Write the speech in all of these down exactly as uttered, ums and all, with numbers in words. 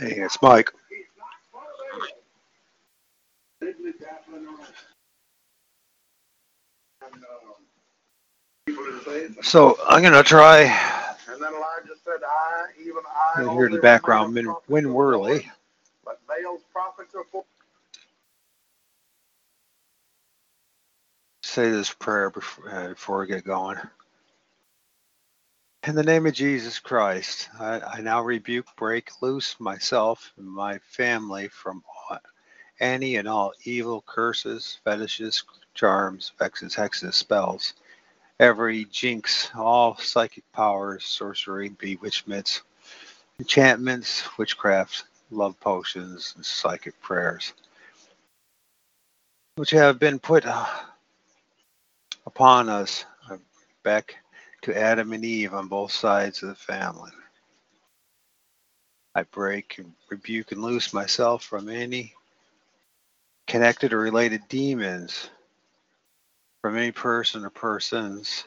Hey, it's Mike. So I'm gonna try. And then Elijah said, I, even I, you hear in the background Min, Win Worley. But Baal's prophets are for... Say this prayer before, uh, before we get going. In the name of Jesus Christ, I, I now rebuke, break loose myself and my family from all, any and all evil curses, fetishes, charms, vexes, hexes, spells. Every jinx, all psychic powers, sorcery, bewitchments, enchantments, witchcraft, love potions, and psychic prayers, which have been put upon us back to Adam and Eve on both sides of the family. I break and rebuke and loose myself from any connected or related demons, from any person or persons,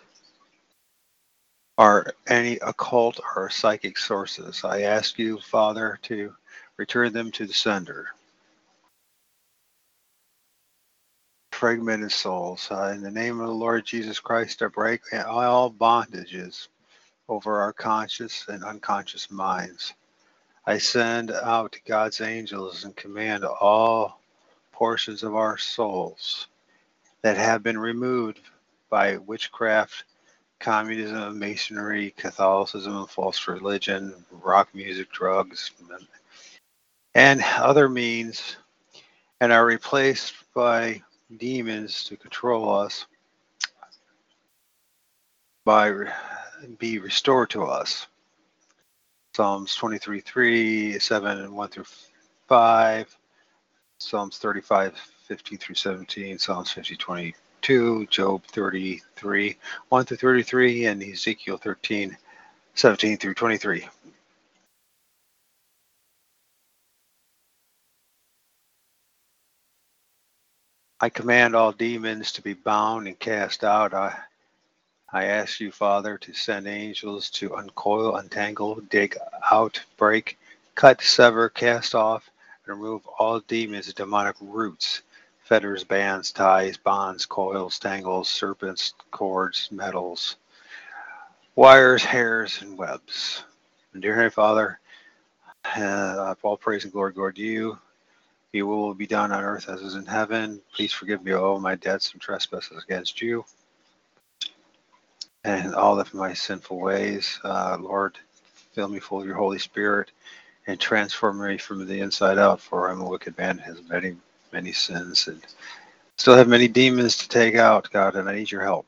or any occult or psychic sources. I ask you, Father, to return them to the sender. Fragmented souls, uh, in the name of the Lord Jesus Christ, I break all bondages over our conscious and unconscious minds. I send out God's angels and command all portions of our souls that have been removed by witchcraft, communism, masonry, Catholicism, false religion, rock music, drugs, and other means, and are replaced by demons to control us, by be restored to us. Psalms twenty-three, three, seven, one through five, Psalms thirty-five, fifteen through seventeen, Psalms fifty, twenty-two, Job thirty-three, one through thirty-three, and Ezekiel thirteen, seventeen through twenty-three. I command all demons to be bound and cast out. I, I ask you, Father, to send angels to uncoil, untangle, dig out, break, cut, sever, cast off, and remove all demons' demonic roots. Fetters, bands, ties, bonds, coils, tangles, serpents, cords, metals, wires, hairs, and webs. And dear Heavenly Father, uh, all praise and glory go to you. Your will be done on earth as is in heaven. Please forgive me all my debts and trespasses against you, and all of my sinful ways. Uh, Lord, fill me full of your Holy Spirit, and transform me from the inside out. For I am a wicked man, has many. many sins, and still have many demons to take out, God, and I need your help,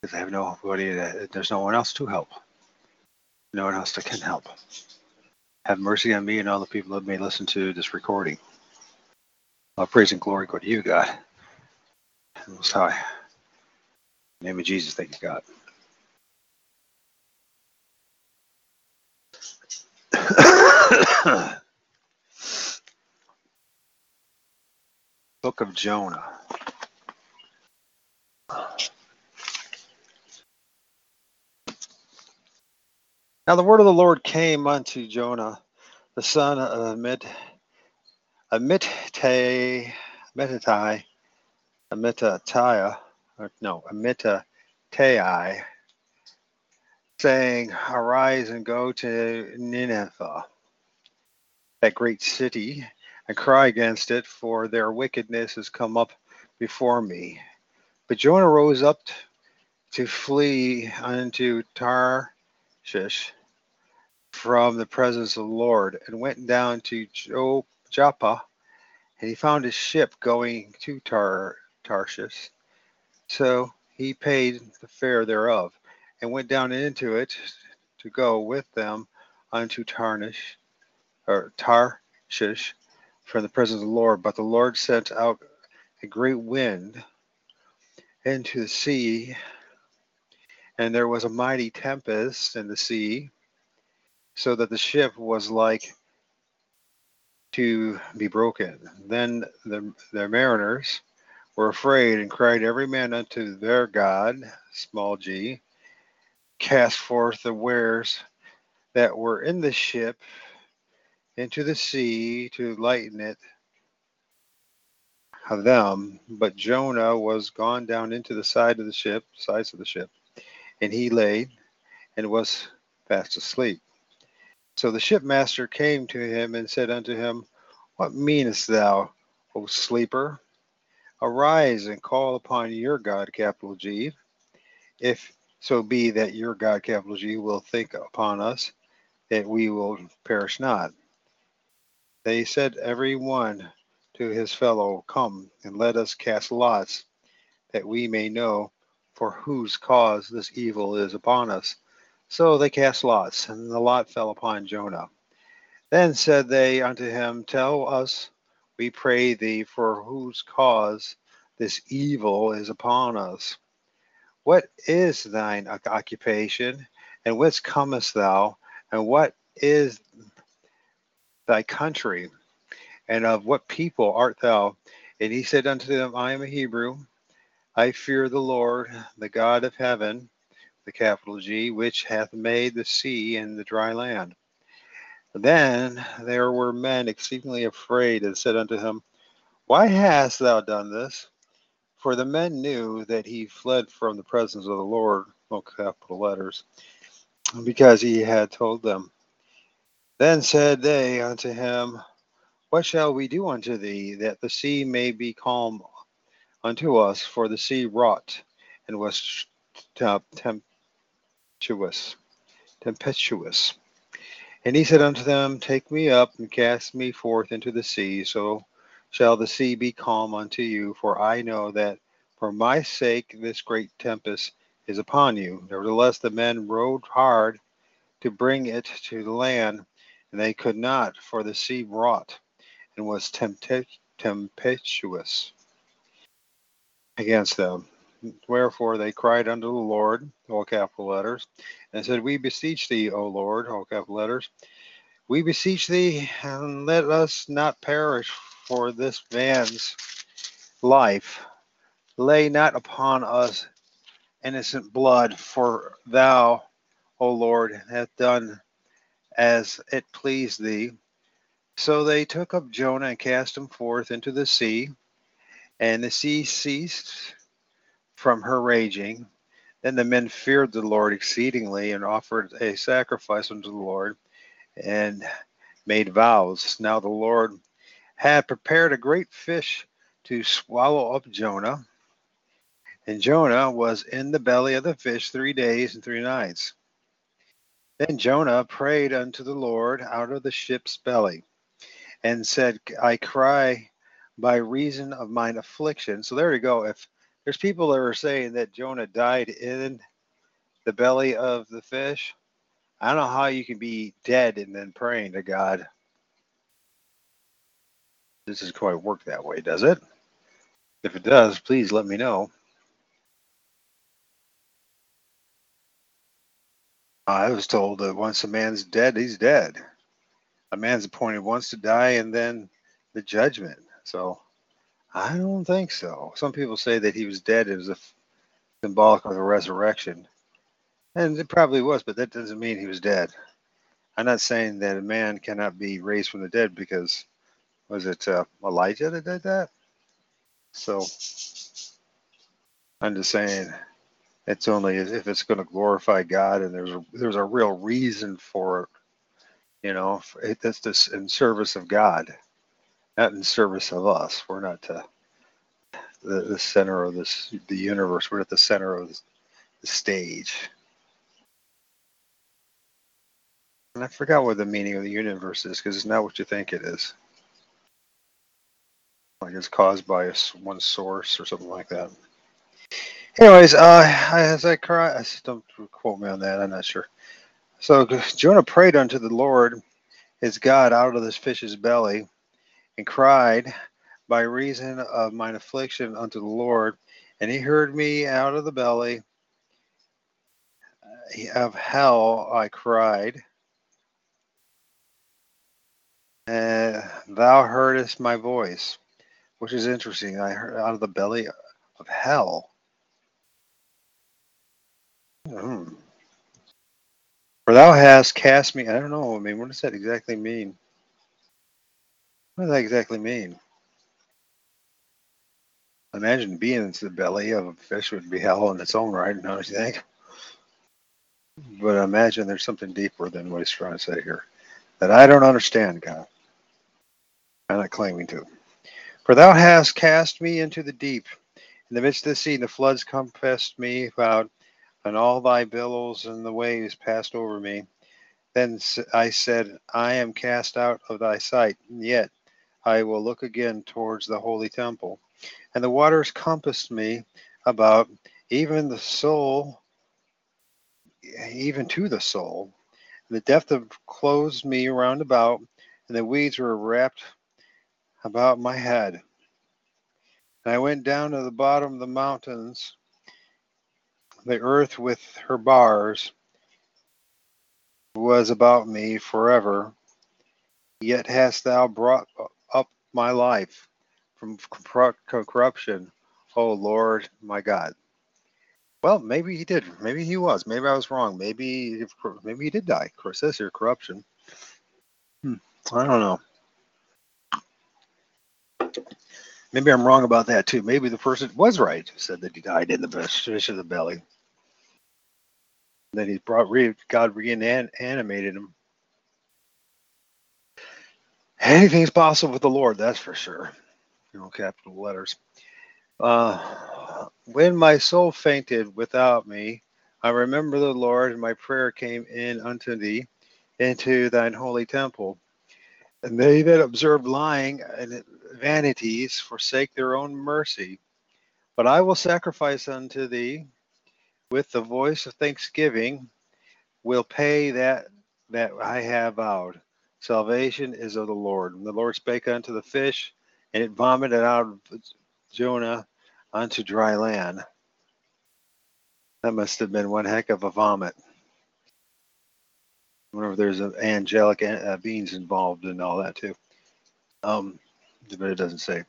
because I have nobody that, there's no one else to help, no one else that can help. Have mercy on me and all the people that may listen to this recording. All praise and glory go to you, God, Most High. In the name of Jesus, thank you, God. Book of Jonah. Now the word of the Lord came unto Jonah, the son of Amit, Amittai, Amittai, Amittai, no, Amittai, saying, Arise and go to Nineveh, that great city, and cry against it, for their wickedness has come up before me. But Jonah rose up to flee unto Tarshish from the presence of the Lord, and went down to Joppa, and he found a ship going to Tar Tarshish. So he paid the fare thereof, and went down into it to go with them unto Tarshish, or Tarshish from the presence of the Lord. But the Lord sent out a great wind into the sea, and there was a mighty tempest in the sea, so that the ship was like to be broken. Then the, the mariners were afraid and cried every man unto their god, small g, cast forth the wares that were in the ship into the sea to lighten it of them. But Jonah was gone down into the side of the ship, sides of the ship, and he lay and was fast asleep. So the shipmaster came to him and said unto him, What meanest thou, O sleeper? Arise and call upon your God, capital G, if so be that your God, capital G, will think upon us, that we will perish not. They said every one to his fellow, Come, and let us cast lots, that we may know for whose cause this evil is upon us. So they cast lots, and the lot fell upon Jonah. Then said they unto him, Tell us, we pray thee, for whose cause this evil is upon us. What is thine occupation, and whence comest thou, and what is thy country, and of what people art thou? And he said unto them, I am a Hebrew. I fear the Lord, the God of heaven, the capital G, which hath made the sea and the dry land. Then there were men exceedingly afraid, and said unto him, Why hast thou done this? For the men knew that he fled from the presence of the Lord, no capital letters, because he had told them. Then said they unto him, What shall we do unto thee, that the sea may be calm unto us? For the sea wrought and was tempestuous. tempestuous. And he said unto them, Take me up and cast me forth into the sea, so shall the sea be calm unto you. For I know that for my sake this great tempest is upon you. Nevertheless, the men rowed hard to bring it to the land, and they could not, for the sea wrought and was tempestuous against them. Wherefore they cried unto the Lord, all capital letters, and said, We beseech thee, O Lord, all capital letters, we beseech thee, and let us not perish for this man's life. Lay not upon us innocent blood, for thou, O Lord, hath done as it pleased thee. So they took up Jonah and cast him forth into the sea, and the sea ceased from her raging. Then the men feared the Lord exceedingly, and offered a sacrifice unto the Lord, and made vows. Now the Lord had prepared a great fish to swallow up Jonah, and Jonah was in the belly of the fish three days and three nights. Then Jonah prayed unto the Lord out of the ship's belly, and said, I cry by reason of mine affliction. So there you go. If there's people that are saying that Jonah died in the belly of the fish, I don't know how you can be dead and then praying to God. This doesn't quite work that way, does it? If it does, please let me know. I was told that once a man's dead, he's dead. A man's appointed once to die, and then the judgment. So I don't think so. Some people say that he was dead. It was a symbolic of the resurrection. And it probably was, but that doesn't mean he was dead. I'm not saying that a man cannot be raised from the dead, because was it uh, Elijah that did that? So I'm just saying it's only if it's going to glorify God, and there's a, there's a real reason for it. You know, it, it's just in service of God, not in service of us. We're not uh, the, the center of this the universe. We're at the center of this, the stage. And I forgot what the meaning of the universe is, because it's not what you think it is. Like it's caused by a, one source or something like that. Anyways, uh, as I cry, I don't quote me on that. I'm not sure. So Jonah prayed unto the Lord his God out of this fish's belly, and cried by reason of mine affliction unto the Lord. And he heard me out of the belly of hell, I cried. And thou heardest my voice, which is interesting. I heard out of the belly of hell. Mm. For thou hast cast me. I don't know. I mean, what does that exactly mean? What does that exactly mean? Imagine being into the belly of a fish would be hell in its own right, don't you think? But I imagine there's something deeper than what he's trying to say here that I don't understand, God. I'm not claiming to. For thou hast cast me into the deep, in the midst of the sea, and the floods compassed me about, and all thy billows and the waves passed over me. Then I said, I am cast out of thy sight, yet I will look again towards the holy temple. And the waters compassed me about, even the soul, even to the soul. And the depth of closed me round about, and the weeds were wrapped about my head. And I went down to the bottom of the mountains, the earth with her bars was about me forever. Yet hast thou brought up my life from corruption, O Lord my God. Well, maybe he did. Maybe he was. Maybe I was wrong. Maybe maybe he did die. It says here corruption. Hmm. I don't know. Maybe I'm wrong about that too. Maybe the person was right who said that he died in the fish of the belly. Then he brought re- God reanimated him. Anything's possible with the Lord, that's for sure. You know, capital letters. Uh, when my soul fainted without me, I remember the Lord, and my prayer came in unto thee, into thine holy temple. And they that observe lying and vanities forsake their own mercy. But I will sacrifice unto thee with the voice of thanksgiving, will pay that that I have vowed. Salvation is of the Lord. And the Lord spake unto the fish, and it vomited out of Jonah unto dry land. That must have been one heck of a vomit. Whenever there's an angelic uh, beings involved and all that too. Um, but it doesn't say.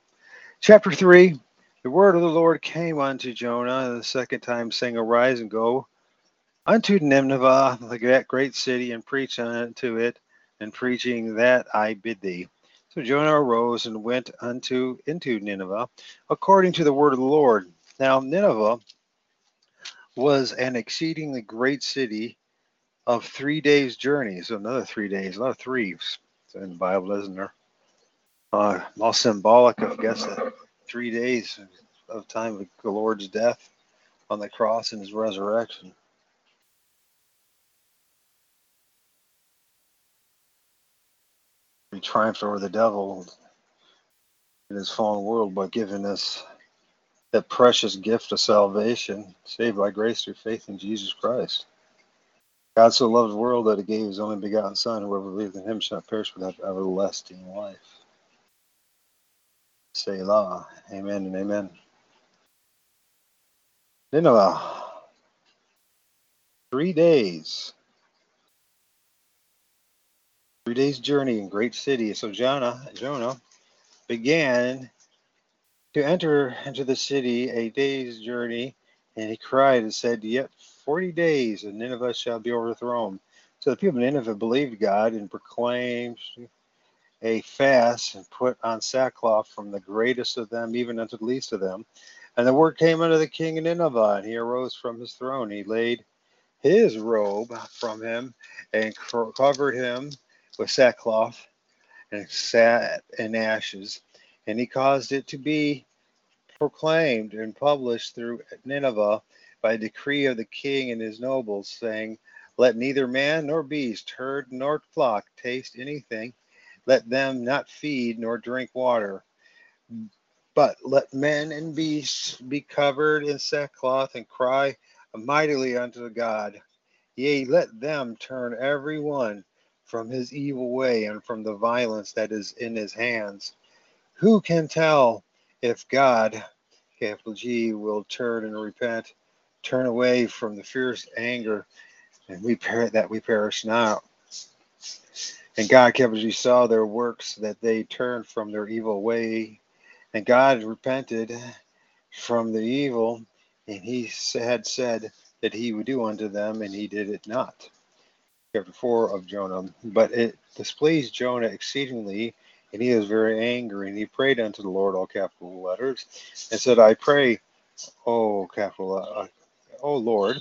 Chapter three, the word of the Lord came unto Jonah the second time, saying, Arise and go unto Nineveh, that great city, and preach unto it, and preaching that I bid thee. So Jonah arose and went unto into Nineveh, according to the word of the Lord. Now Nineveh was an exceedingly great city of three days' journey. So another three days, a lot of threes in the Bible, isn't there? Uh, all symbolic of, I guess, the three days of time of the Lord's death on the cross and his resurrection. He triumphed over the devil in his fallen world by giving us that precious gift of salvation, saved by grace through faith in Jesus Christ. God so loved the world that he gave his only begotten Son. Whoever believeth in him shall not perish but have everlasting life. Selah. Amen and amen. Nineveh. Three days. Three days' journey in great city. So Jonah, Jonah began to enter into the city a day's journey, and he cried and said, Yet forty days, and Nineveh shall be overthrown. So the people of Nineveh believed God and proclaimed a fast and put on sackcloth from the greatest of them, even unto the least of them. And the word came unto the king of Nineveh, and he arose from his throne. He laid his robe from him and covered him with sackcloth and sat in ashes, and he caused it to be proclaimed and published through Nineveh by decree of the king and his nobles, saying, Let neither man nor beast, herd nor flock taste anything, let them not feed nor drink water, but let men and beasts be covered in sackcloth and cry mightily unto God. Yea, let them turn every one from his evil way and from the violence that is in his hands. Who can tell if God, capital G, will turn and repent, turn away from the fierce anger, and we per- that we perish not? And God, capital G, saw their works, that they turned from their evil way. And God repented from the evil, and he had said that he would do unto them, and he did it not. Chapter four of Jonah. But it displeased Jonah exceedingly, and he was very angry, and he prayed unto the Lord, all capital letters, and said, I pray, O capital, uh, O Lord,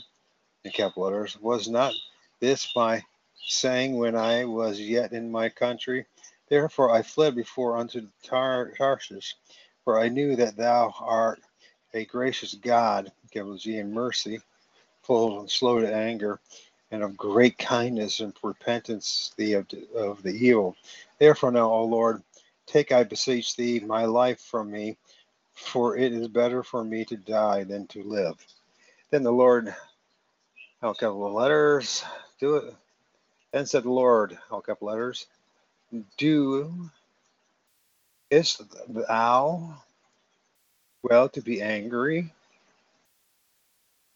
in capital letters, was not this my saying when I was yet in my country? Therefore I fled before unto Tar- Tarshish, for I knew that thou art a gracious God, capital G, in mercy, full and slow to anger, and of great kindness and repentance the of, of the evil. Therefore now, O Lord, take, I beseech thee, my life from me, for it is better for me to die than to live. Then the Lord, all capital letters, do it. Then said the Lord, all capital letters, do is thou well to be angry?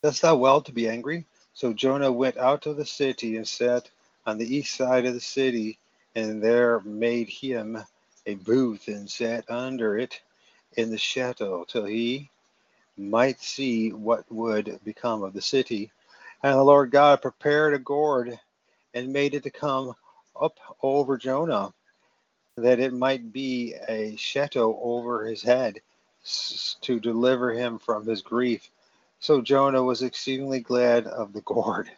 Dost thou well to be angry? So Jonah went out of the city and sat on the east side of the city, and there made him a booth and sat under it in the shadow till he might see what would become of the city. And the Lord God prepared a gourd and made it to come up over Jonah, that it might be a shadow over his head to deliver him from his grief. So Jonah was exceedingly glad of the gourd.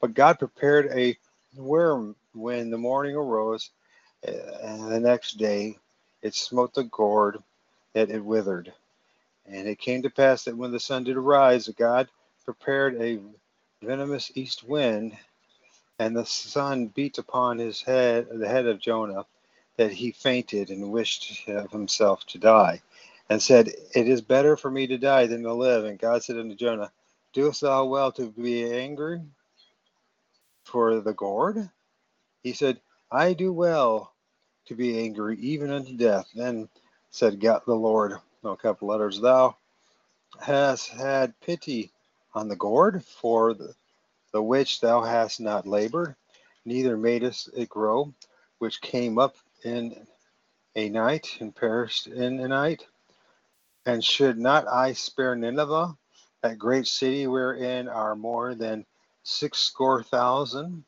But God prepared a worm when the morning arose, and the next day it smote the gourd, that it withered. And it came to pass that when the sun did arise, God prepared a venomous east wind, and the sun beat upon his head, the head of Jonah, that he fainted and wished of himself to die, and said, It is better for me to die than to live. And God said unto Jonah, Doest thou well to be angry for the gourd? He said, I do well to be angry, even unto death. Then said God the Lord, no couple letters, Thou hast had pity on the gourd, for the, the which thou hast not labored, neither madest it grow, which came up in a night and perished in a night. And should not I spare Nineveh, that great city wherein are more than six score thousand,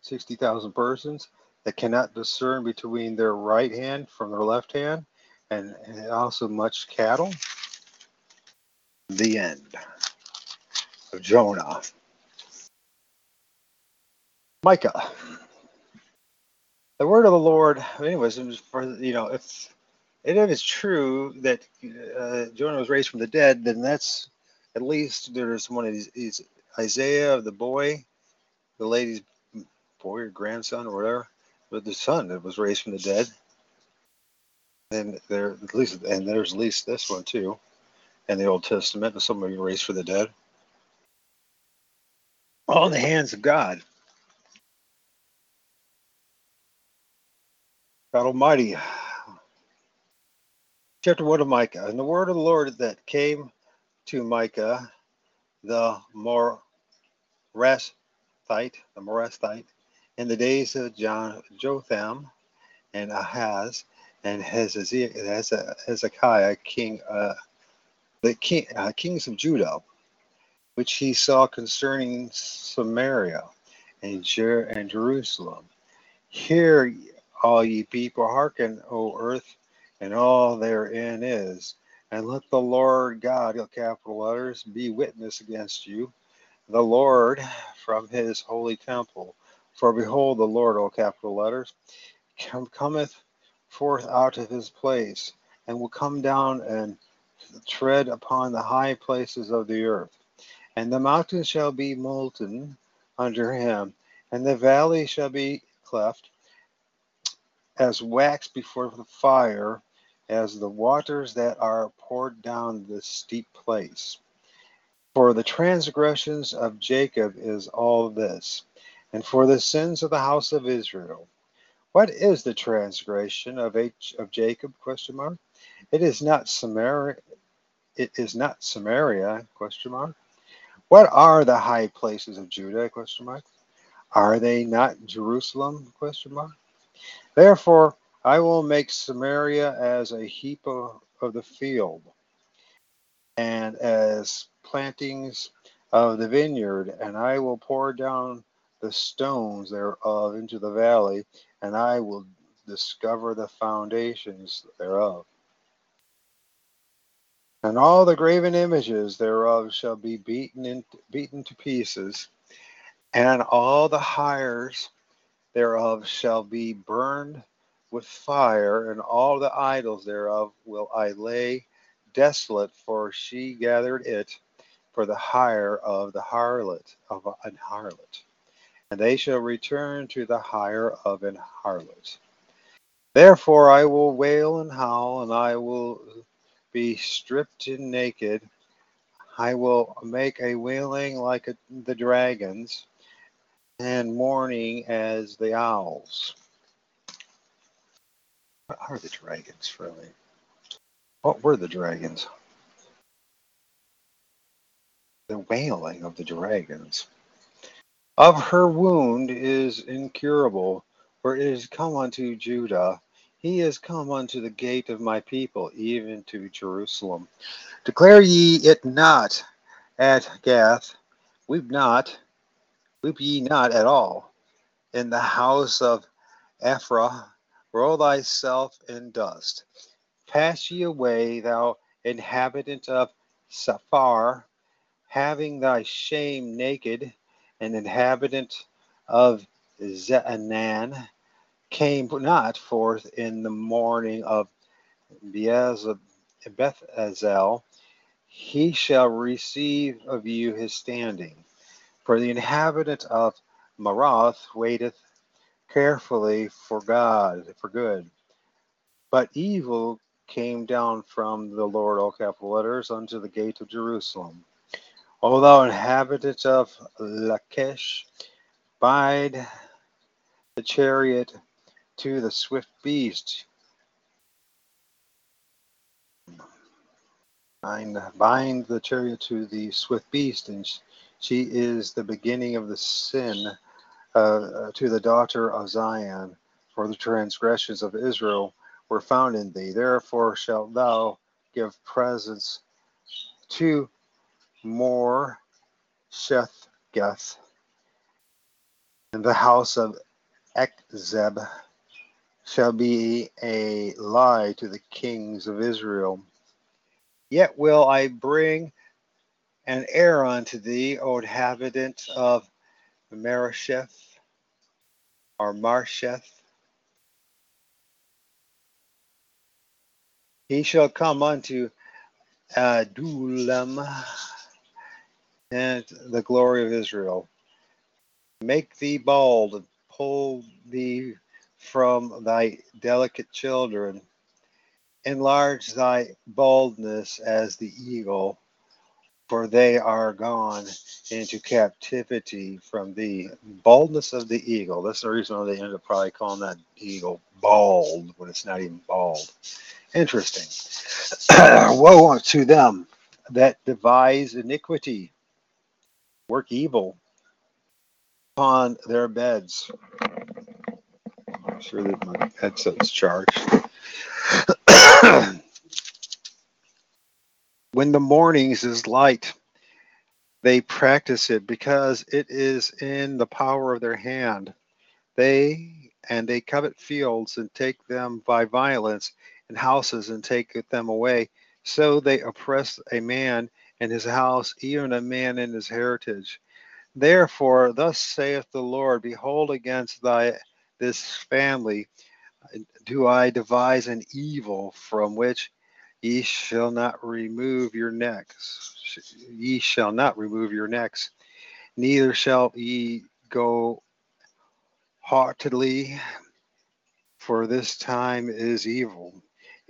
sixty thousand persons, that cannot discern between their right hand from their left hand, and, and also much cattle? The end of Jonah. Micah. The word of the Lord, anyways, it was for, you know, if... And if it's true that uh, Jonah was raised from the dead, then that's at least there's one of these, these Isaiah, the boy, the lady's boy or grandson or whatever, but the son that was raised from the dead. And there at least, and there's at least this one too, in the Old Testament, and somebody raised from the dead. All in the hands of God, God Almighty. Chapter one of Micah. And the word of the Lord that came to Micah, the Moreshethite, the Morethite, in the days of John, Jotham and Ahaz and Hezekiah, king, uh, the king, uh, kings of Judah, which he saw concerning Samaria and, Jer- and Jerusalem. Hear, all ye people, hearken, O earth, and all therein is, and let the Lord God, capital letters, be witness against you, the Lord from his holy temple. For behold, the Lord, all capital letters, com- cometh forth out of his place, and will come down and tread upon the high places of the earth. And the mountains shall be molten under him, and the valley shall be cleft, as wax before the fire, as the waters that are poured down the steep place. For the transgressions of Jacob is all this, and for the sins of the house of Israel. What is the transgression of H, of Jacob? Question mark. It is not Samaria. It is not Samaria? Question mark. What are the high places of Judah? Question mark. Are they not Jerusalem? Question mark. Therefore, I will make Samaria as a heap of, of the field, and as plantings of the vineyard, and I will pour down the stones thereof into the valley, and I will discover the foundations thereof. And all the graven images thereof shall be beaten in, beaten to pieces, and all the hires thereof shall be burned with fire, and all the idols thereof will I lay desolate, for she gathered it for the hire of the harlot of an harlot, and they shall return to the hire of an harlot. Therefore I will wail and howl, and I will be stripped and naked. I will make a wailing like a, the dragons, and mourning as the owls. What are the dragons, really? What were the dragons? The wailing of the dragons. Of her wound is incurable, for it is come unto Judah. He is come unto the gate of my people, even to Jerusalem. Declare ye it not at Gath. Weep not. Weep ye not at all. In the house of Ephraim, roll thyself in dust. Pass ye away, thou inhabitant of Safar, having thy shame naked. An inhabitant of Ze'anan came not forth in the morning of Beth Ezel. He shall receive of you his standing. For the inhabitant of Maroth waiteth carefully for God, for good. But evil came down from the Lord, all capital letters, unto the gate of Jerusalem. O thou inhabitant of Lachish, bide the chariot to the swift beast. Bind, bind the chariot to the swift beast, and she is the beginning of the sin. Uh, to the daughter of Zion, for the transgressions of Israel were found in thee. Therefore shalt thou give presents to Morshethgeth, and the house of Ekzeb shall be a lie to the kings of Israel. Yet will I bring an heir unto thee, O inhabitant of Moresheth, or Morsheth. He shall come unto Adullam and the glory of Israel. Make thee bald, and pull thee from thy delicate children. Enlarge thy baldness as the eagle, for they are gone into captivity from thee. Baldness of the eagle. That's the reason why they ended up probably calling that eagle bald when it's not even bald. Interesting. Woe unto them that devise iniquity, work evil upon their beds. I'm sure that my headset's charged. When the mornings is light, they practice it, because it is in the power of their hand. They and they covet fields, and take them by violence, and houses, and take them away. So they oppress a man and his house, even a man in his heritage. Therefore, thus saith the Lord, behold, against thy this family do I devise an evil from which Ye shall not remove your necks. Ye shall not remove your necks. Neither shall ye go haughtily, for this time is evil.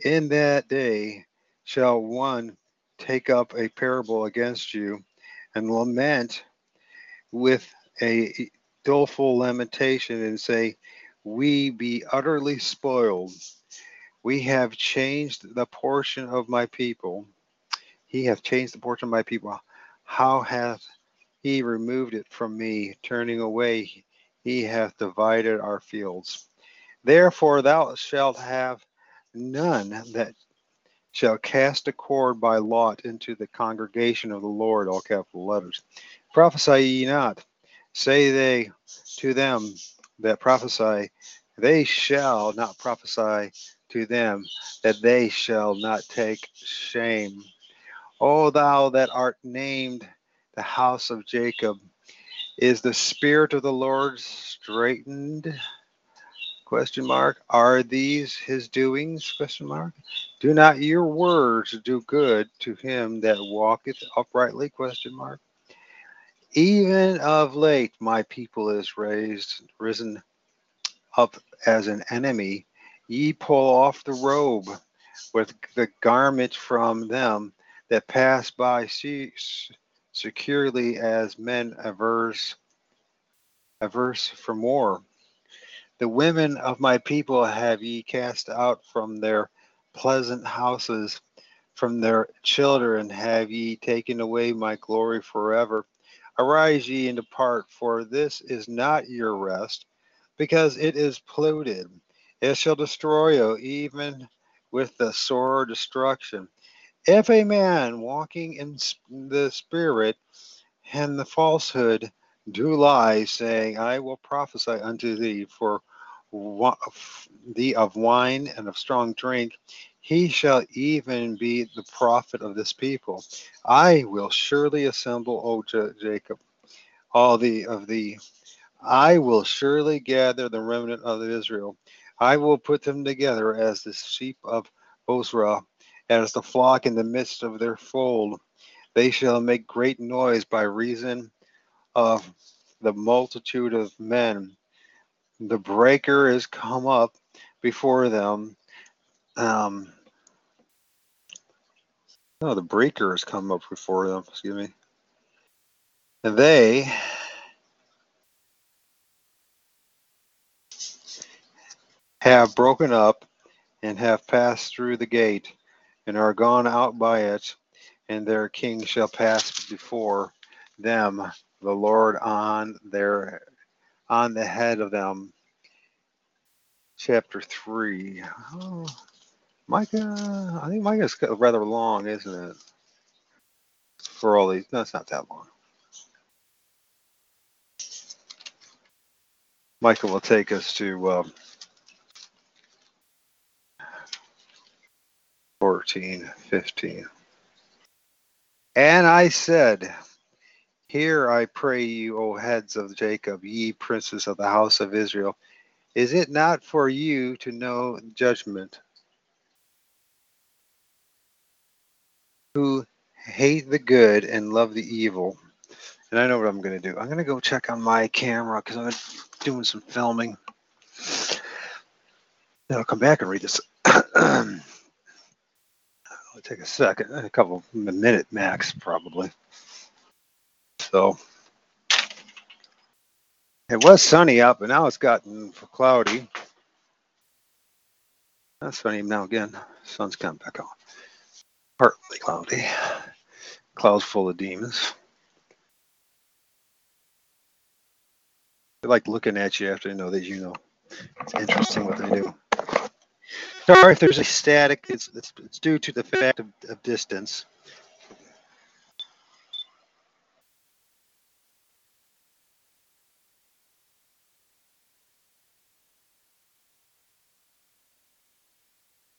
In that day shall one take up a parable against you, and lament with a doleful lamentation and say, "We be utterly spoiled. We have changed the portion of my people. He hath changed the portion of my people. How hath he removed it from me? Turning away, he hath divided our fields. Therefore thou shalt have none that shall cast a cord by lot into the congregation of the Lord," all capital letters. "Prophesy ye not, say they to them that prophesy, they shall not prophesy to them, that they shall not take shame. O thou that art named the house of Jacob, is the spirit of the Lord straightened?" Question mark. "Are these his doings?" Question mark. "Do not your words do good to him that walketh uprightly?" Question mark. "Even of late my people is raised, risen up as an enemy. Ye pull off the robe with the garment from them that pass by securely as men averse, averse from war. The women of my people have ye cast out from their pleasant houses, from their children have ye taken away my glory forever. Arise ye and depart, for this is not your rest, because it is polluted. It shall destroy you, even with the sore destruction. If a man walking in the spirit and the falsehood do lie, saying, I will prophesy unto thee for thee of wine and of strong drink, he shall even be the prophet of this people. I will surely assemble, O Jacob, all the of thee. I will surely gather the remnant of Israel. I will put them together as the sheep of Bozrah, as the flock in the midst of their fold. They shall make great noise by reason of the multitude of men. The breaker is come up before them." Um, no, the breaker has come up before them, excuse me. "And they, have broken up and have passed through the gate and are gone out by it, and their king shall pass before them. The Lord on their on the head of them." Chapter three. Oh, Micah, I think Micah's rather long, isn't it? For all these, no, it's not that long. Micah will take us to um, fourteen, fifteen. "And I said, Hear, I pray you, O heads of Jacob, ye princes of the house of Israel. Is it not for you to know judgment? Who hate the good and love the evil." And I know what I'm going to do. I'm going to go check on my camera because I'm doing some filming. Then I'll come back and read this. It'll take a second, a couple, a minute max probably. So it was sunny out, but now it's gotten cloudy. That's sunny now again. Sun's coming back on. Partly cloudy. Clouds full of demons. They like looking at you after they know that you know. It's interesting what they do. Sorry if there's a static. It's, it's, it's due to the fact of, of distance.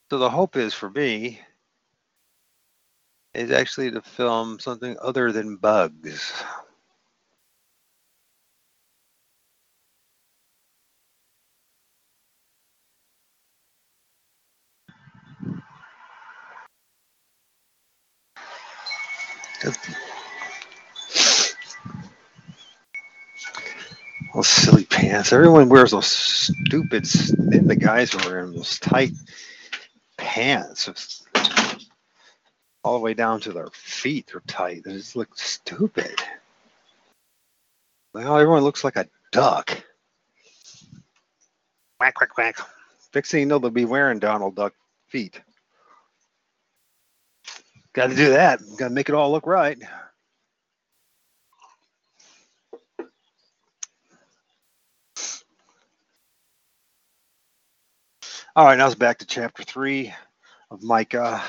So the hope is for me is actually to film something other than bugs. Those silly pants. Everyone wears those stupid, then the guys are wearing those tight pants all the way down to their feet are tight. They just look stupid. Well, everyone looks like a Duck. Quack, quack, quack. Next thing you know, they'll be wearing Donald Duck feet. Got to do that. Got to make it all look right. All right, now it's back to chapter three of Micah.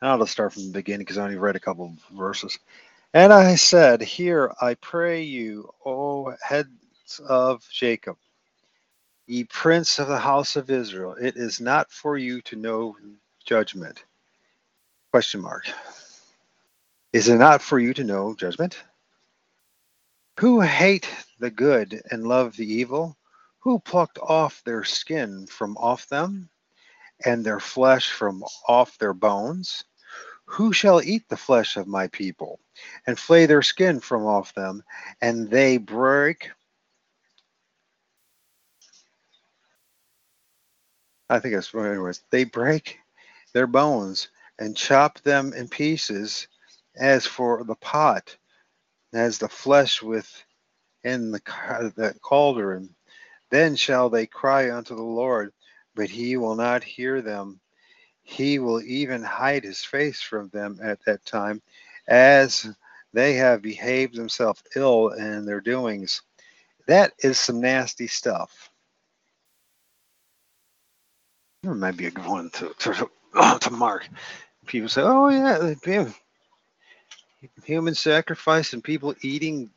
And I'll just start from the beginning because I only read a couple of verses. And I said, "Hear, I pray you, O heads of Jacob, ye prince of the house of Israel, it is not for you to know judgment." Question mark. Is it not for you to know judgment? Who hate the good and love the evil? Who plucked off their skin from off them, and their flesh from off their bones? Who shall eat the flesh of my people, and flay their skin from off them, and they break? I think that's what it was. They break their bones and chop them in pieces, as for the pot, as the flesh within the, the cauldron. Then shall they cry unto the Lord, but he will not hear them. He will even hide his face from them at that time, as they have behaved themselves ill in their doings. That is some nasty stuff. That might be a good one to, to, to mark. People say, oh, yeah, human sacrifice and people eating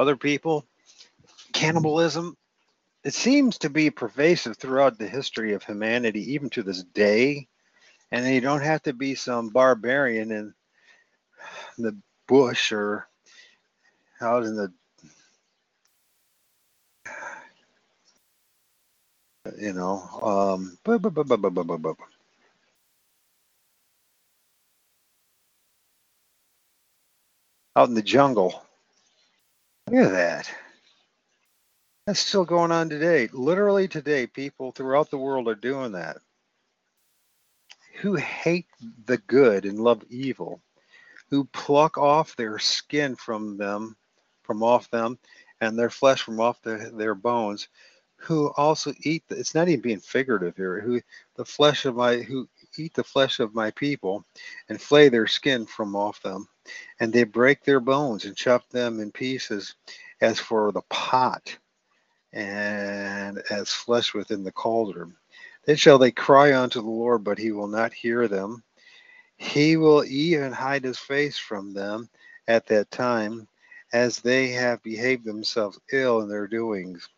other people, cannibalism. It seems to be pervasive throughout the history of humanity, even to this day. And you don't have to be some barbarian in the bush or out in the, you know, um, bu- bu- bu- bu- bu- bu- bu- bu- bu- out in the jungle. Look at that. That's still going on today. Literally today, people throughout the world are doing that. Who hate the good and love evil, who pluck off their skin from them, from off them, and their flesh from off the, their bones, who also eat. The, it's not even being figurative here. Who the flesh of my who eat the flesh of my people, and flay their skin from off them, and they break their bones and chop them in pieces, as for the pot, and as flesh within the cauldron. Then shall they cry unto the Lord, but he will not hear them. He will even hide his face from them at that time, as they have behaved themselves ill in their doings.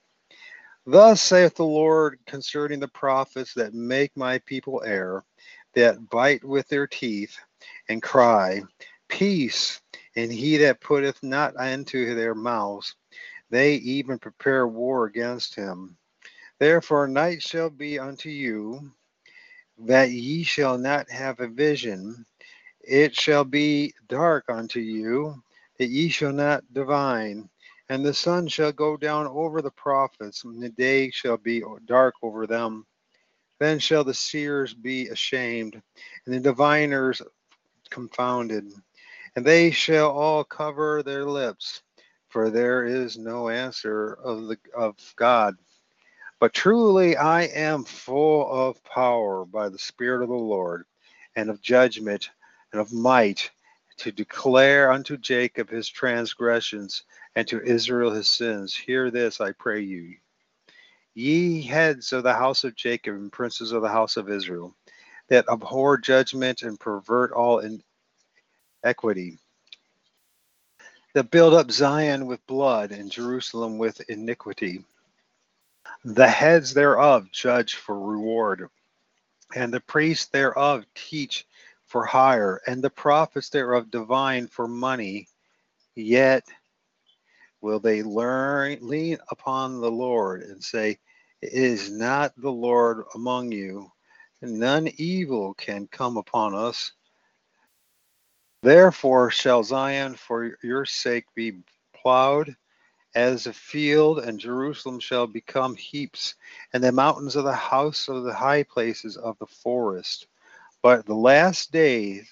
Thus saith the Lord concerning the prophets that make my people err, that bite with their teeth, and cry, Peace, and he that putteth not into their mouths, they even prepare war against him. Therefore night shall be unto you, that ye shall not have a vision. It shall be dark unto you, that ye shall not divine. And the sun shall go down over the prophets, and the day shall be dark over them. Then shall the seers be ashamed, and the diviners confounded. And they shall all cover their lips, for there is no answer of the of God. But truly I am full of power by the Spirit of the Lord, and of judgment, and of might, to declare unto Jacob his transgressions, and to Israel his sins. Hear this, I pray you, ye heads of the house of Jacob, and princes of the house of Israel, that abhor judgment and pervert all inequity, that build up Zion with blood, and Jerusalem with iniquity. The heads thereof judge for reward, and the priests thereof teach for hire, and the prophets thereof divine for money. Yet will they learn, lean upon the Lord, and say, It is not the Lord among you, and none evil can come upon us. Therefore shall Zion for your sake be plowed as a field, and Jerusalem shall become heaps, and the mountains of the house of the high places of the forest. But the last days,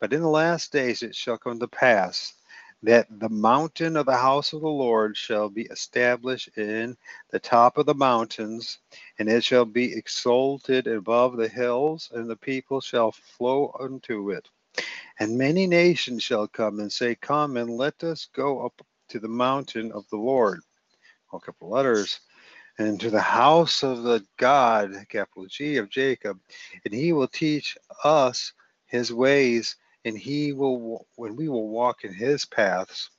but in the last days it shall come to pass that the mountain of the house of the Lord shall be established in the top of the mountains, and it shall be exalted above the hills, and the people shall flow unto it. And many nations shall come and say, come and let us go up to the mountain of the Lord. A couple letters. And to the house of the God, capital G, of Jacob, and he will teach us his ways, and he will, when we will walk in his paths.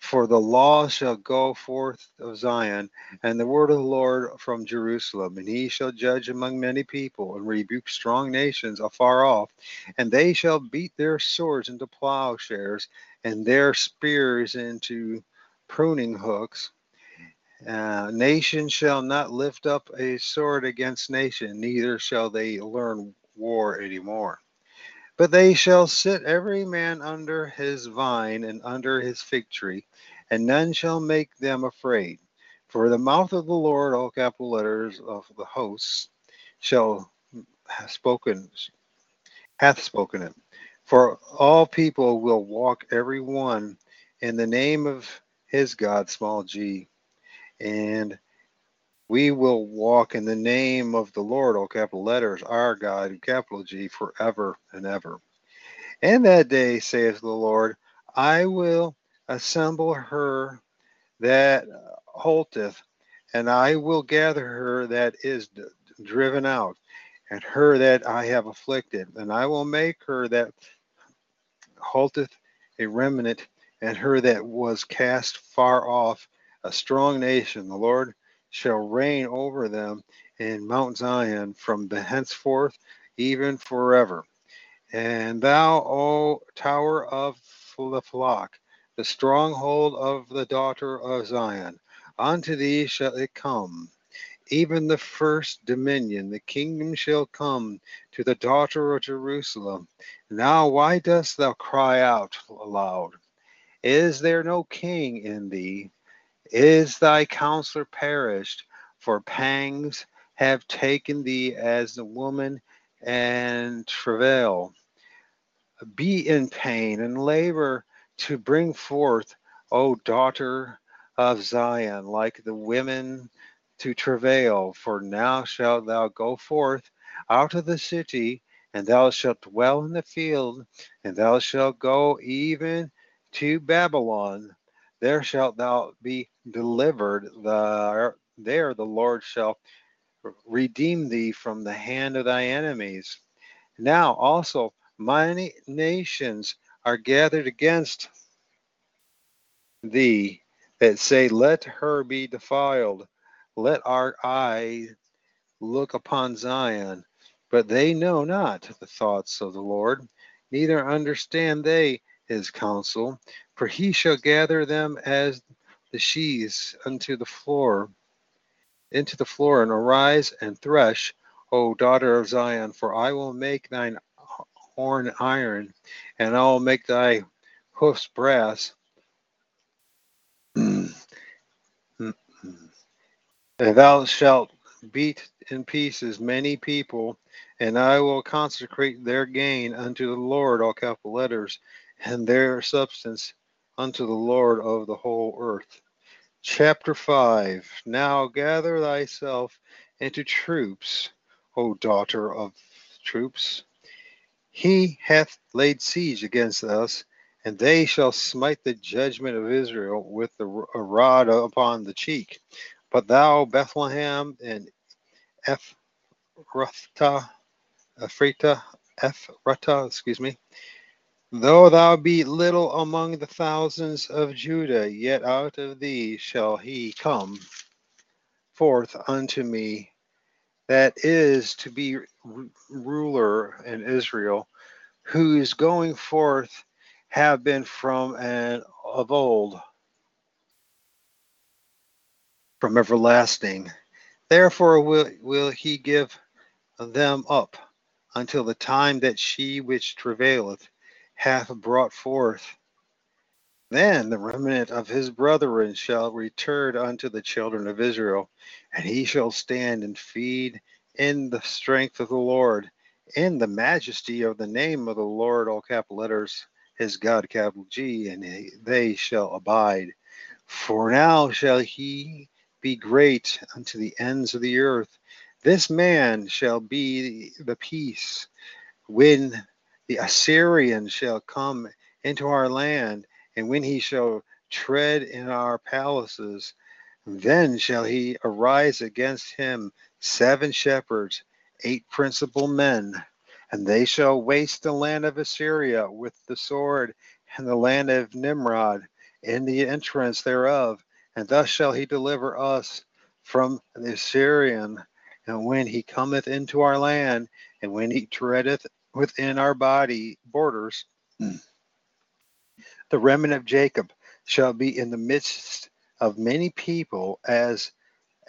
For the law shall go forth of Zion, and the word of the Lord from Jerusalem, and he shall judge among many people, and rebuke strong nations afar off, and they shall beat their swords into plowshares, and their spears into pruning hooks. Uh, nation shall not lift up a sword against nation, neither shall they learn war anymore. But they shall sit every man under his vine and under his fig tree, and none shall make them afraid. For the mouth of the Lord, all capital letters, of the hosts, shall have spoken, hath spoken it. For all people will walk every one in the name of his God, small g. And we will walk in the name of the Lord, all capital letters, our God, capital G, forever and ever. And that day, saith the Lord, I will assemble her that halteth, and I will gather her that is d- driven out, and her that I have afflicted. And I will make her that halteth a remnant, and her that was cast far off a strong nation. The Lord shall reign over them in Mount Zion from the henceforth, even forever. And thou, O tower of the flock, the stronghold of the daughter of Zion, unto thee shall it come, even the first dominion, the kingdom shall come to the daughter of Jerusalem. Now why dost thou cry out aloud? Is there no king in thee? Is thy counselor perished? For pangs have taken thee as the woman and travail. Be in pain and labor to bring forth, O daughter of Zion, like the women to travail. For now shalt thou go forth out of the city, and thou shalt dwell in the field, and thou shalt go even to Babylon. There shalt thou be delivered. The, there the Lord shall redeem thee from the hand of thy enemies. Now also many nations are gathered against thee that say, let her be defiled. Let our eye look upon Zion. But they know not the thoughts of the Lord, neither understand they his counsel. For he shall gather them as the sheaves unto the floor, into the floor, and arise and thresh, O daughter of Zion, for I will make thine horn iron, and I will make thy hoofs brass. And thou shalt beat in pieces many people, and I will consecrate their gain unto the Lord, all capital letters, and their substance unto the Lord of the whole earth. Chapter five. Now gather thyself into troops, O daughter of troops. He hath laid siege against us, and they shall smite the judgment of Israel with the, a rod upon the cheek. But thou, Bethlehem, and Ephrathah, Ephrathah, Ephrathah, excuse me, though thou be little among the thousands of Judah, yet out of thee shall he come forth unto me, that is to be ruler in Israel, whose going forth have been from and of old, from everlasting. Therefore will, will he give them up until the time that she which travaileth hath brought forth. Then the remnant of his brethren shall return unto the children of Israel, and he shall stand and feed in the strength of the Lord, in the majesty of the name of the Lord, all capital letters, his God, capital G, and they shall abide. For now shall he be great unto the ends of the earth. This man shall be the peace. When the Assyrian shall come into our land, and when he shall tread in our palaces, then shall he arise against him seven shepherds, eight principal men, and they shall waste the land of Assyria with the sword, and the land of Nimrod in the entrance thereof, and thus shall he deliver us from the Assyrian. And when he cometh into our land, and when he treadeth within our body borders, the remnant of Jacob shall be in the midst of many people, as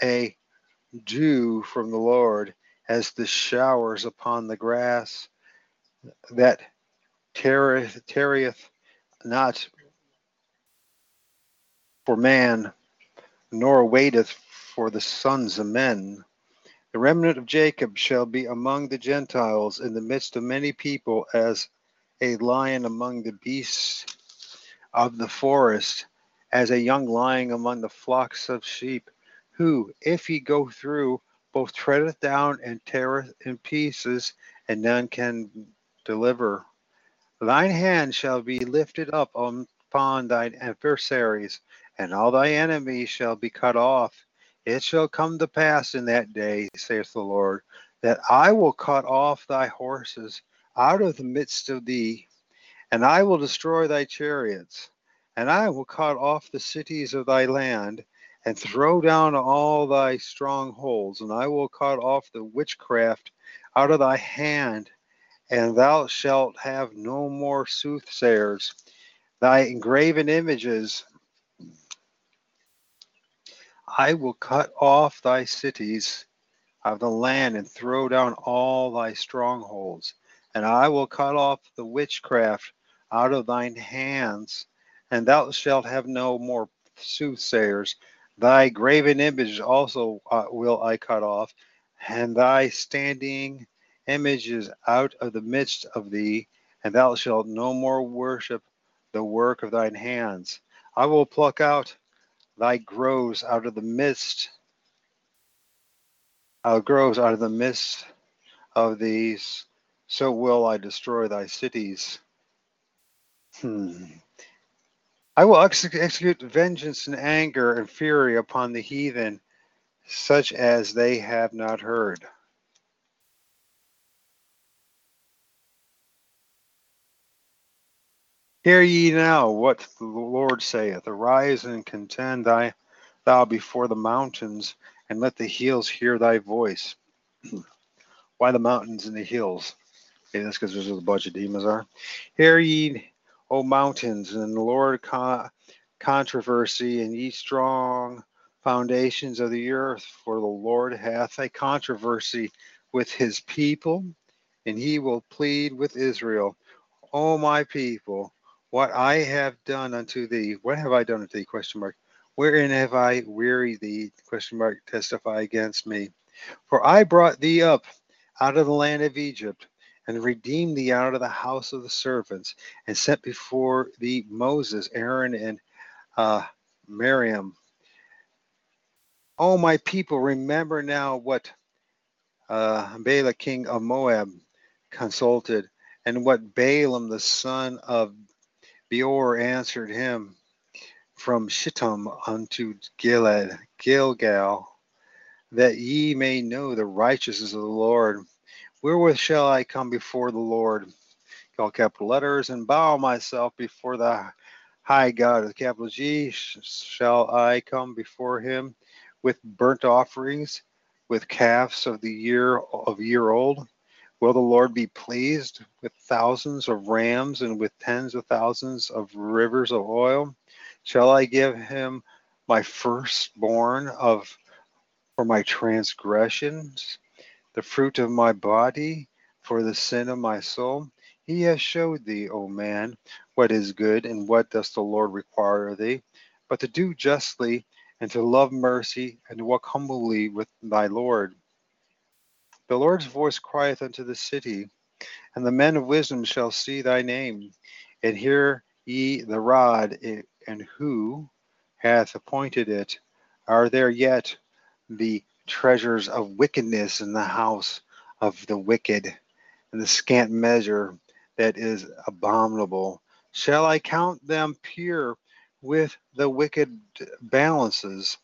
a dew from the Lord, as the showers upon the grass, that tarrieth, tarrieth not for man, nor waiteth for the sons of men. The remnant of Jacob shall be among the Gentiles, in the midst of many people, as a lion among the beasts of the forest, as a young lion among the flocks of sheep, who, if he go through, both treadeth down and teareth in pieces, and none can deliver. Thine hand shall be lifted up upon thine adversaries, and all thy enemies shall be cut off. It shall come to pass in that day, saith the Lord, that I will cut off thy horses out of the midst of thee, and I will destroy thy chariots. And I will cut off the cities of thy land, and throw down all thy strongholds. And I will cut off the witchcraft out of thy hand, and thou shalt have no more soothsayers. Thy engraven images I will cut off thy cities of the land, and throw down all thy strongholds. And I will cut off the witchcraft out of thine hands, and thou shalt have no more soothsayers. Thy graven image also uh, will I cut off, and thy standing images out of the midst of thee, and thou shalt no more worship the work of thine hands. I will pluck out thy groves out of the midst, uh, groves out of the midst of these, so will I destroy thy cities. Hmm. I will execute vengeance and anger and fury upon the heathen, such as they have not heard. Hear ye now what the Lord saith. Arise and contend thy, thou before the mountains, and let the hills hear thy voice. Why the mountains and the hills? Maybe that's because those are the bunch of demons are. Hear ye, O mountains, and the Lord con- controversy, and ye strong foundations of the earth, for the Lord hath a controversy with his people, and he will plead with Israel. O my people, what I have done unto thee, what have I done unto thee, question mark, wherein have I wearied thee, question mark, testify against me. For I brought thee up out of the land of Egypt, and redeemed thee out of the house of the servants, and set before thee Moses, Aaron, and uh, Miriam. O my people, remember now what uh, Balak king of Moab consulted, and what Balaam the son of Beor answered him from Shittim unto Gilad, Gilgal, that ye may know the righteousness of the Lord. Wherewith shall I come before the Lord, all capital letters, and bow myself before the high God, capital G? Shall I come before him with burnt offerings, with calves of the year of year old? Will the Lord be pleased with thousands of rams, and with tens of thousands of rivers of oil? Shall I give him my firstborn of for my transgressions? The fruit of my body for the sin of my soul? He has showed thee, O man, what is good, and what does the Lord require of thee, but to do justly, and to love mercy, and to walk humbly with thy Lord. The Lord's voice crieth unto the city, and the men of wisdom shall see thy name. and hear ye the rod, and who hath appointed it? Are there yet the treasures of wickedness in the house of the wicked, and the scant measure that is abominable? Shall I count them pure with the wicked balances,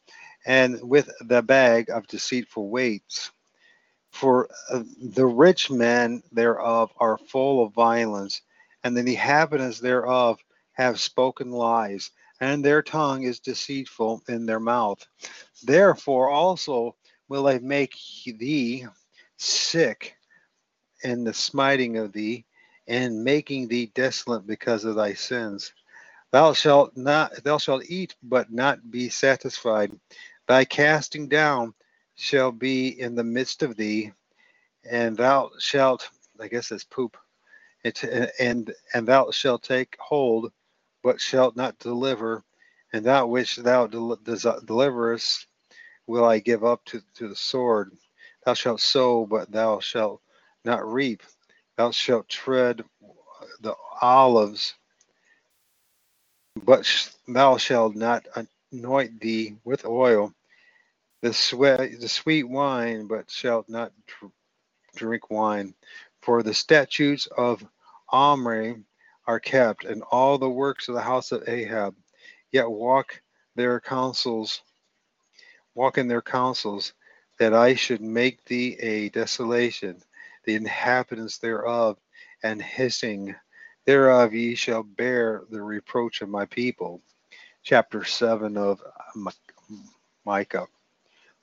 and with the bag of deceitful weights? For the rich men thereof are full of violence, and the inhabitants thereof have spoken lies, and their tongue is deceitful in their mouth. Therefore also will I make thee sick in the smiting of thee, and making thee desolate because of thy sins. Thou shalt not, thou shalt eat, but not be satisfied. Thy casting down shall be in the midst of thee, and thou shalt, I guess that's poop, it, and, and thou shalt take hold, but shalt not deliver, and that which thou del deliverest will I give up to, to the sword. Thou shalt sow, but thou shalt not reap. Thou shalt tread the olives, but sh thou shalt not anoint thee with oil, the, sweat, the sweet wine, but shalt not dr drink wine. For the statutes of Omri are kept, and all the works of the house of Ahab, yet walk their counsels, walk in their counsels, that I should make thee a desolation, the inhabitants thereof, and hissing thereof, ye shall bear the reproach of my people. Chapter seven of Micah.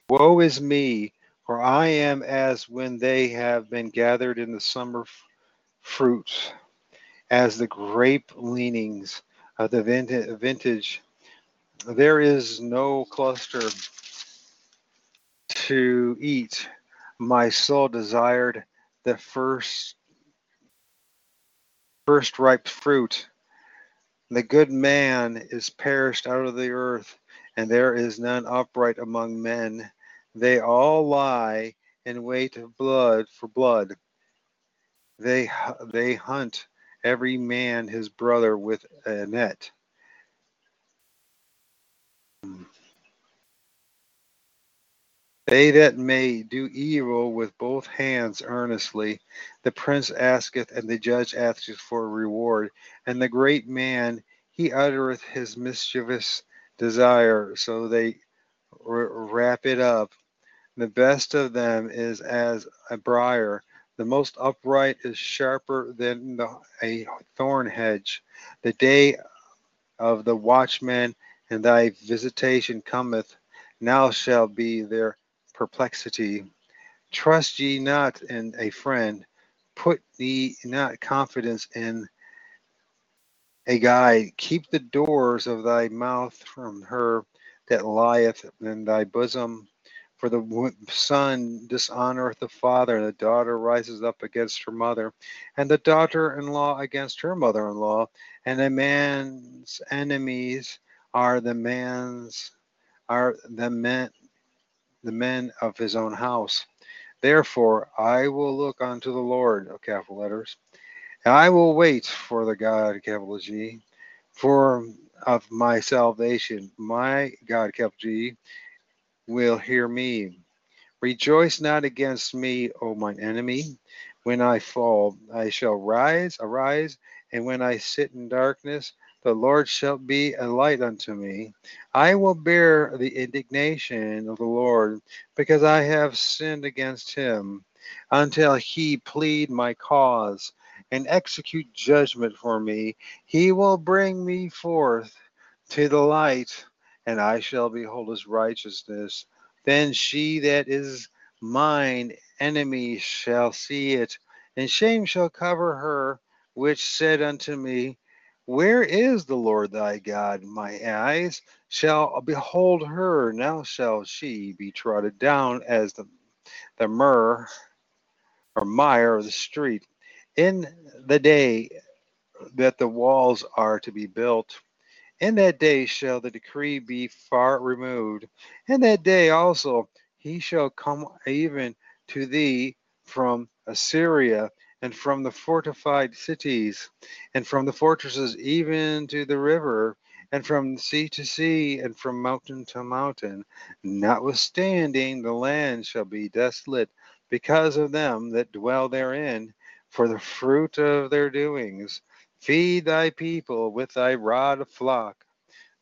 Woe is me, for I am as when they have been gathered in the summer fruits, as the grape leanings of the vintage. There is no cluster to eat. My soul desired the first first ripe fruit. The good man is perished out of the earth, and there is none upright among men. They all lie in wait of blood for blood. They they hunt every man his brother with a net. They that may do evil with both hands earnestly, the prince asketh, and the judge asketh for a reward. And the great man, he uttereth his mischievous desire, so they wrap it up. The best of them is as a briar. The most upright is sharper than the, a thorn hedge. The day of the watchman and thy visitation cometh, now shall be their perplexity. Trust ye not in a friend, put ye not confidence in a guide. Keep the doors of thy mouth from her that lieth in thy bosom. For the son dishonoreth the father, and the daughter rises up against her mother, and the daughter-in-law against her mother-in-law. And a man's enemies are the man's are the men the men of his own house. Therefore I will look unto the Lord, of capital letters, and I will wait for the God, capital G, for of my salvation. My God, capital G, will hear me. Rejoice not against me, O mine enemy. When I fall, I shall rise, arise, and when I sit in darkness, the Lord shall be a light unto me. I will bear the indignation of the Lord, because I have sinned against him, until he plead my cause and execute judgment for me. He will bring me forth to the light, and I shall behold his righteousness. Then she that is mine enemy shall see it, and shame shall cover her, which said unto me, Where is the Lord thy God? My eyes shall behold her. Now shall she be trodden down as the, the myrrh or mire of the street, in the day that the walls are to be built. In that day shall the decree be far removed. In that day also he shall come even to thee from Assyria, and from the fortified cities, and from the fortresses even to the river, and from sea to sea, and from mountain to mountain. Notwithstanding, the land shall be desolate because of them that dwell therein, for the fruit of their doings. Feed thy people with thy rod of flock,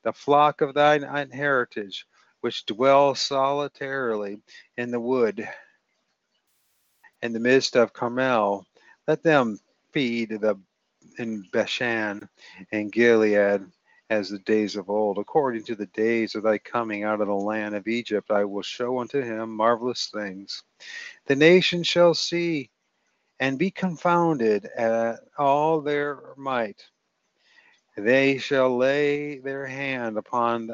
the flock of thine heritage, which dwell solitarily in the wood, in the midst of Carmel. Let them feed the in Bashan and Gilead as the days of old. According to the days of thy coming out of the land of Egypt, I will show unto him marvelous things. The nation shall see and be confounded at all their might. They shall lay their hand upon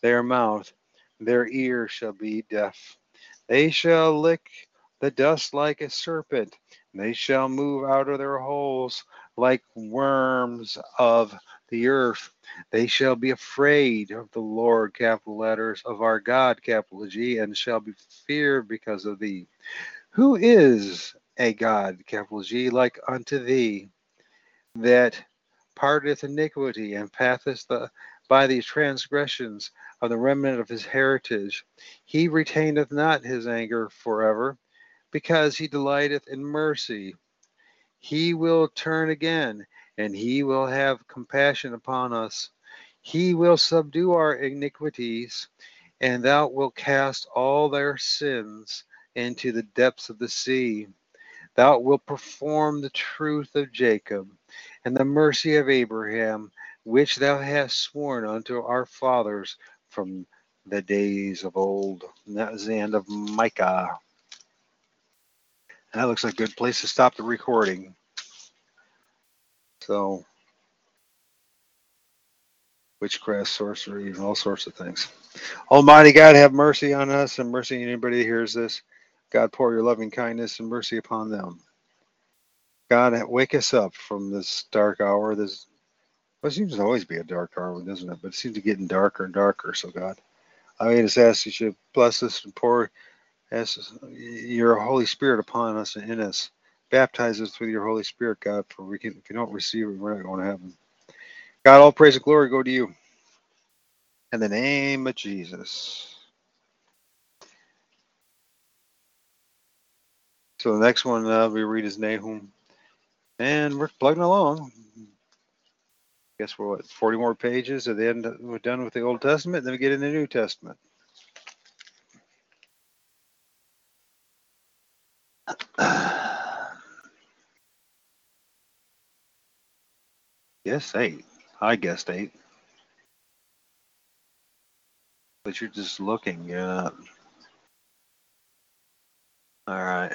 their mouth, their ear shall be deaf. They shall lick the dust like a serpent, they shall move out of their holes like worms of the earth. They shall be afraid of the Lord, capital letters, of our God, capital G, and shall be feared because of thee. Who is a God, capital G, like unto thee, that parteth iniquity and patheth the, by the transgressions of the remnant of his heritage? He retaineth not his anger forever, because he delighteth in mercy. He will turn again, and he will have compassion upon us. He will subdue our iniquities, and thou wilt cast all their sins into the depths of the sea. Thou wilt perform the truth of Jacob, and the mercy of Abraham, which thou hast sworn unto our fathers from the days of old. And that was the end of Micah. And that looks like a good place to stop the recording. So, witchcraft, sorcery, and all sorts of things. Almighty God, have mercy on us, and mercy on anybody that hears this. God, pour your loving kindness and mercy upon them. God, wake us up from this dark hour. This, well, it seems to always be a dark hour, doesn't it? But it seems to be getting darker and darker. So, God, I just ask that you bless us and pour ask your Holy Spirit upon us and in us. Baptize us with your Holy Spirit, God, for we can, if we don't receive it, we're not going to heaven. God, all praise and glory go to you. In the name of Jesus. So the next one uh, we read is Nahum. And we're plugging along. Guess we're what, forty more pages at the end. We're done with the Old Testament. Then we get into the New Testament. Yes, eight. I guessed eight. But you're just looking. You're not. All right.